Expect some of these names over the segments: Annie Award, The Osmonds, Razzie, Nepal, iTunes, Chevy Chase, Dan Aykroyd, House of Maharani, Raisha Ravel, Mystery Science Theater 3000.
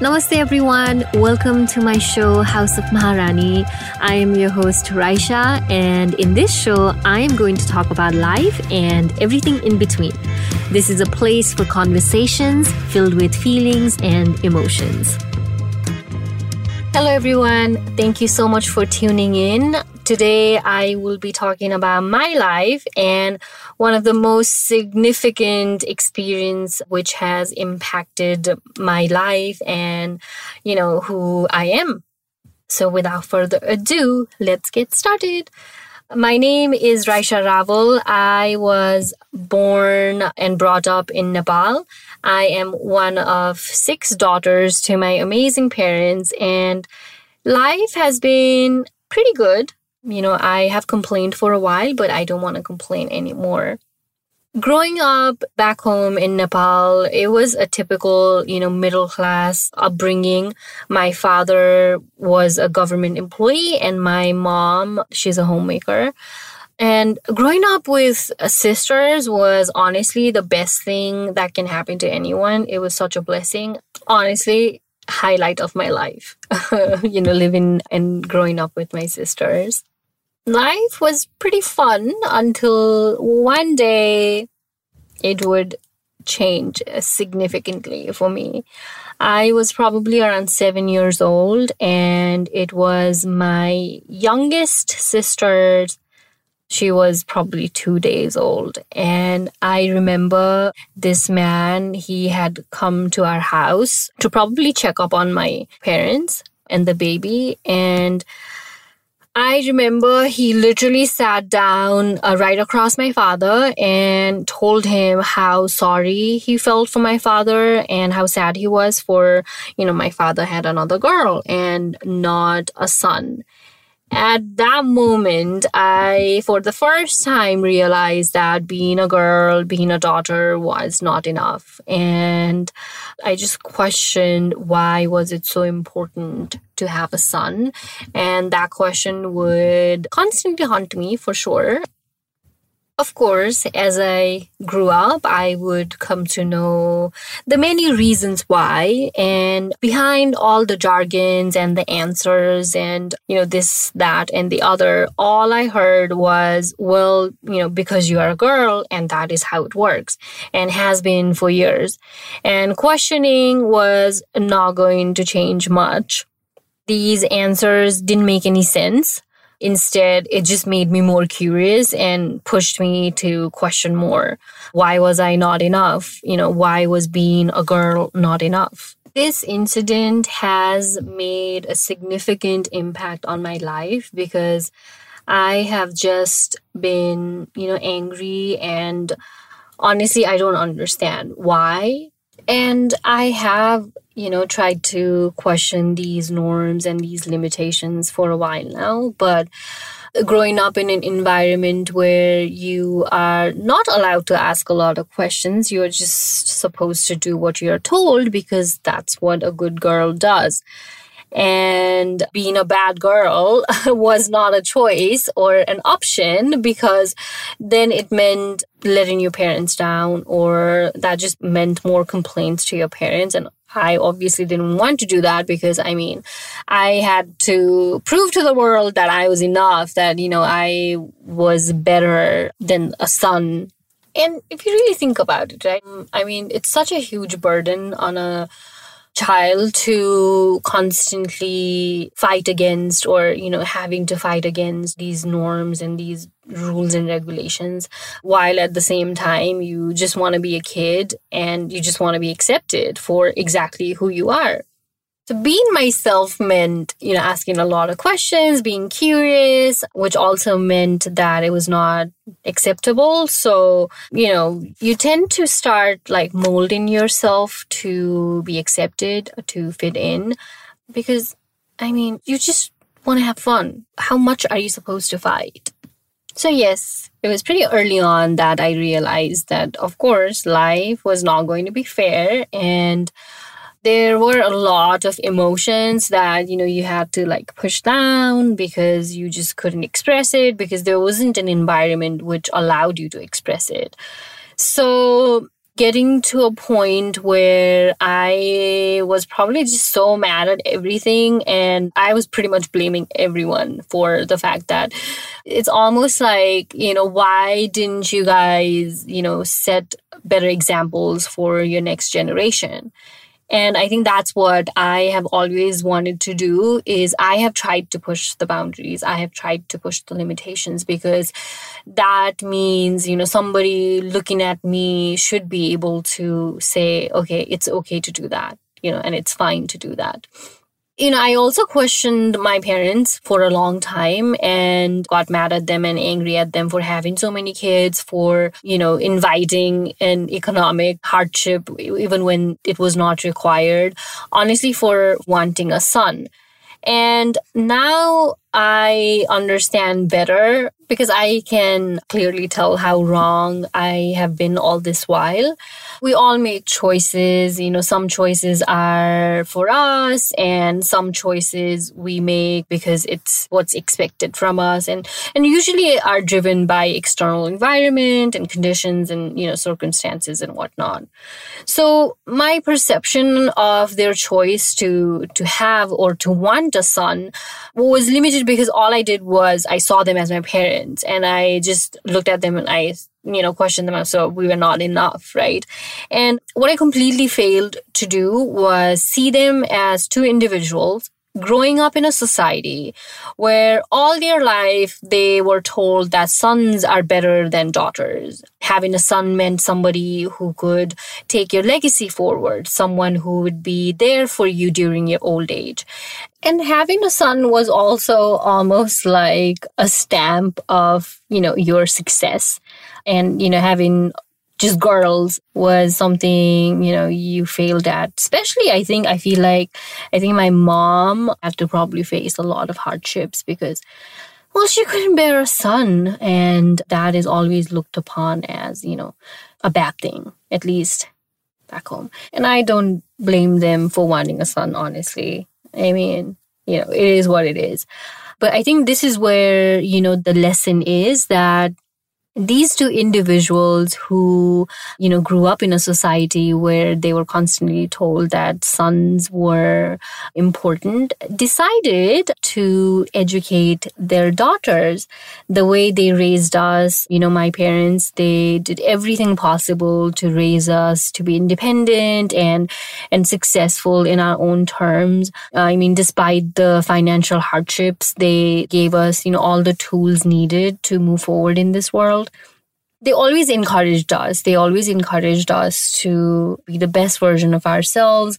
Namaste everyone, welcome to my show House of Maharani. I am your host Raisha, and in this show I am going to talk about life and everything in between. This is a place for conversations filled with feelings and emotions. Hello everyone, thank you so much for tuning in. Today I will be talking about my life and one of the most significant experience which has impacted my life and, who I am. So without further ado, let's get started. My name is Raisha Ravel. I was born and brought up in Nepal. I am one of 6 daughters to my amazing parents, and life has been pretty good. I have complained for a while, but I don't want to complain anymore. Growing up back home in Nepal, it was a typical, middle class upbringing. My father was a government employee and my mom, she's a homemaker. And growing up with sisters was honestly the best thing that can happen to anyone. It was such a blessing. Honestly, highlight of my life, living and growing up with my sisters. Life was pretty fun until one day it would change significantly for me. I was probably around 7 years old, and it was my youngest sister. She was probably 2 days old. And I remember this man, he had come to our house to probably check up on my parents and the baby. And I remember he literally sat down right across my father and told him how sorry he felt for my father and how sad he was for, my father had another girl and not a son. At that moment, I, for the first time, realized that being a girl, being a daughter was not enough. And I just questioned, why was it so important to have a son? And that question would constantly haunt me for sure. Of course, as I grew up, I would come to know the many reasons why, and behind all the jargons and the answers and, this, that, and the other, all I heard was, well, because you are a girl and that is how it works and has been for years. And questioning was not going to change much. These answers didn't make any sense. Instead, it just made me more curious and pushed me to question more. Why was I not enough? Why was being a girl not enough? This incident has made a significant impact on my life because I have just been, angry, and honestly, I don't understand why. And I have, tried to question these norms and these limitations for a while now. But growing up in an environment where you are not allowed to ask a lot of questions, you're just supposed to do what you're told because that's what a good girl does. And being a bad girl was not a choice or an option, because then it meant letting your parents down, or that just meant more complaints to your parents. And I obviously didn't want to do that because, I had to prove to the world that I was enough, that, I was better than a son. And if you really think about it, right? It's such a huge burden on a child to constantly fight against, or having to fight against these norms and these rules and regulations, while at the same time you just want to be a kid and you just want to be accepted for exactly who you are. So being myself meant, asking a lot of questions, being curious, which also meant that it was not acceptable. So, you tend to start molding yourself to be accepted, to fit in, because, you just want to have fun. How much are you supposed to fight? So yes, it was pretty early on that I realized that, of course, life was not going to be fair, and there were a lot of emotions that, you had to push down because you just couldn't express it, because there wasn't an environment which allowed you to express it. So getting to a point where I was probably just so mad at everything, and I was pretty much blaming everyone for the fact that it's almost like, why didn't you guys, set better examples for your next generation? And I think that's what I have always wanted to do, is I have tried to push the boundaries. I have tried to push the limitations, because that means, somebody looking at me should be able to say, okay, it's okay to do that, and it's fine to do that. I also questioned my parents for a long time and got mad at them and angry at them for having so many kids, for, inviting an economic hardship even when it was not required, honestly, for wanting a son. And now I understand better, because I can clearly tell how wrong I have been all this while. We all make choices. Some choices are for us, and some choices we make because it's what's expected from us, and usually are driven by external environment and conditions and, circumstances and whatnot. So my perception of their choice to have or to want a son was limited, because all I did was I saw them as my parents. And I just looked at them and I, questioned them. So we were not enough, right? And what I completely failed to do was see them as two individuals growing up in a society where all their life they were told that sons are better than daughters. Having a son meant somebody who could take your legacy forward, someone who would be there for you during your old age. And having a son was also almost like a stamp of, your success. And, having just girls was something, you failed at. Especially, I feel like my mom had to probably face a lot of hardships because, she couldn't bear a son. And that is always looked upon as, a bad thing, at least back home. And I don't blame them for wanting a son, honestly. I mean, it is what it is. But I think this is where, the lesson is that these two individuals who, grew up in a society where they were constantly told that sons were important, decided to educate their daughters the way they raised us. My parents, they did everything possible to raise us to be independent and successful in our own terms. Despite the financial hardships, they gave us, all the tools needed to move forward in this world. They always encouraged us. They always encouraged us to be the best version of ourselves.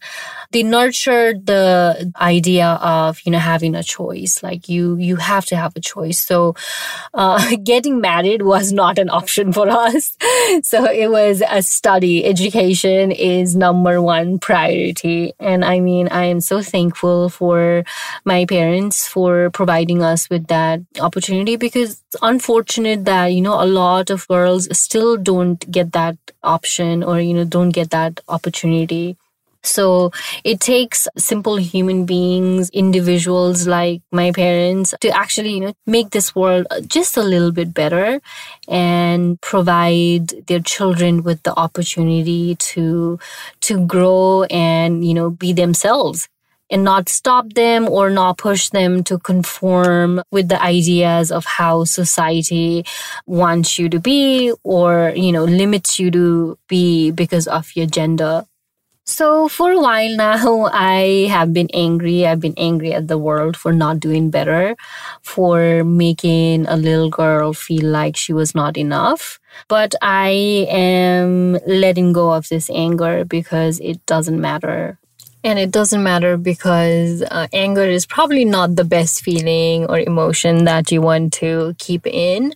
They nurtured the idea of, having a choice. Like you have to have a choice. So getting married was not an option for us. So it was a study. Education is number one priority. And I am so thankful for my parents for providing us with that opportunity, because it's unfortunate that, a lot of girls still don't get that option or, don't get that opportunity. So it takes simple human beings, individuals like my parents, to actually, make this world just a little bit better and provide their children with the opportunity to grow and, be themselves, and not stop them or not push them to conform with the ideas of how society wants you to be or, limits you to be because of your gender. So for a while now, I have been angry. I've been angry at the world for not doing better, for making a little girl feel like she was not enough. But I am letting go of this anger because it doesn't matter. And it doesn't matter because anger is probably not the best feeling or emotion that you want to keep in.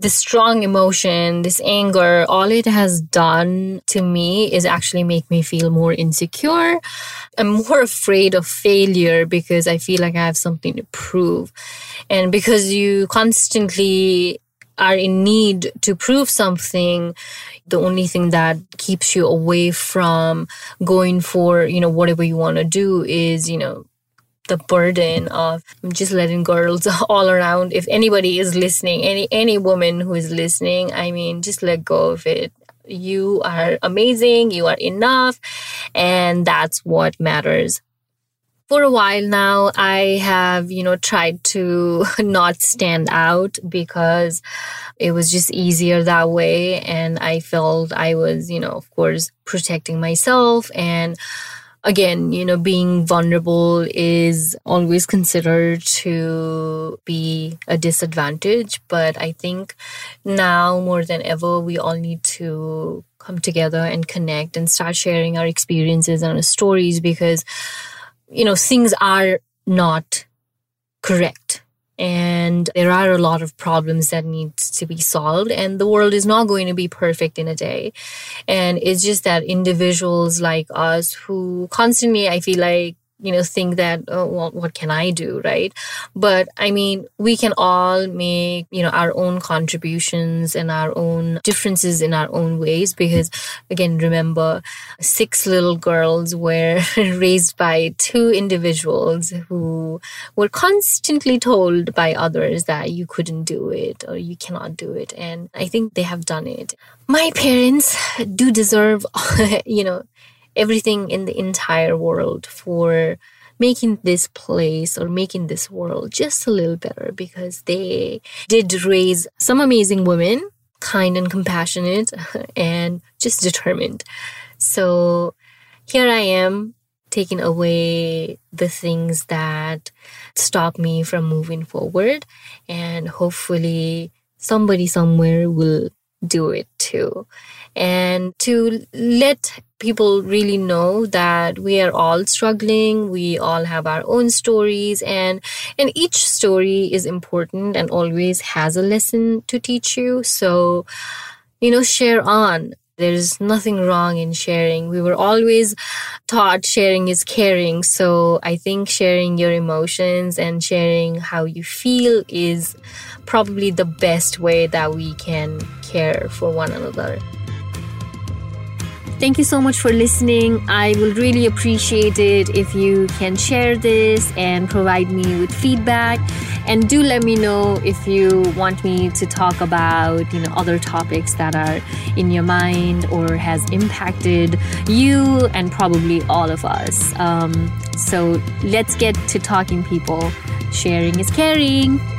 This strong emotion, this anger, all it has done to me is actually make me feel more insecure. I'm more afraid of failure because I feel like I have something to prove. And because you constantly are in need to prove something, the only thing that keeps you away from going for, whatever you want to do is, the burden of just letting girls all around. If anybody is listening, any woman who is listening, just let go of it. you are amazing, you are enough, and that's what matters. For a while now, I have, tried to not stand out because it was just easier that way. And I felt I was, of course, protecting myself. And again, being vulnerable is always considered to be a disadvantage. But I think now more than ever, we all need to come together and connect and start sharing our experiences and our stories, because things are not correct and there are a lot of problems that need to be solved, and the world is not going to be perfect in a day. And it's just that individuals like us who constantly, I feel like, think that, oh, well, what can I do, right? But I mean, we can all make, our own contributions and our own differences in our own ways. Because again, remember, 6 little girls were raised by 2 individuals who were constantly told by others that you couldn't do it or you cannot do it. And I think they have done it. My parents do deserve, everything in the entire world for making this place or making this world just a little better, because they did raise some amazing women, kind and compassionate and just determined. So here I am, taking away the things that stop me from moving forward, and hopefully somebody somewhere will do it too. And to let people really know that we are all struggling, we all have our own stories, and each story is important and always has a lesson to teach you. So, share on. There's nothing wrong in sharing. We were always taught sharing is caring. So I think sharing your emotions and sharing how you feel is probably the best way that we can care for one another. Thank you so much for listening. I will really appreciate it if you can share this and provide me with feedback. And do let me know if you want me to talk about, other topics that are in your mind or has impacted you and probably all of us. So let's get to talking, people. Sharing is caring.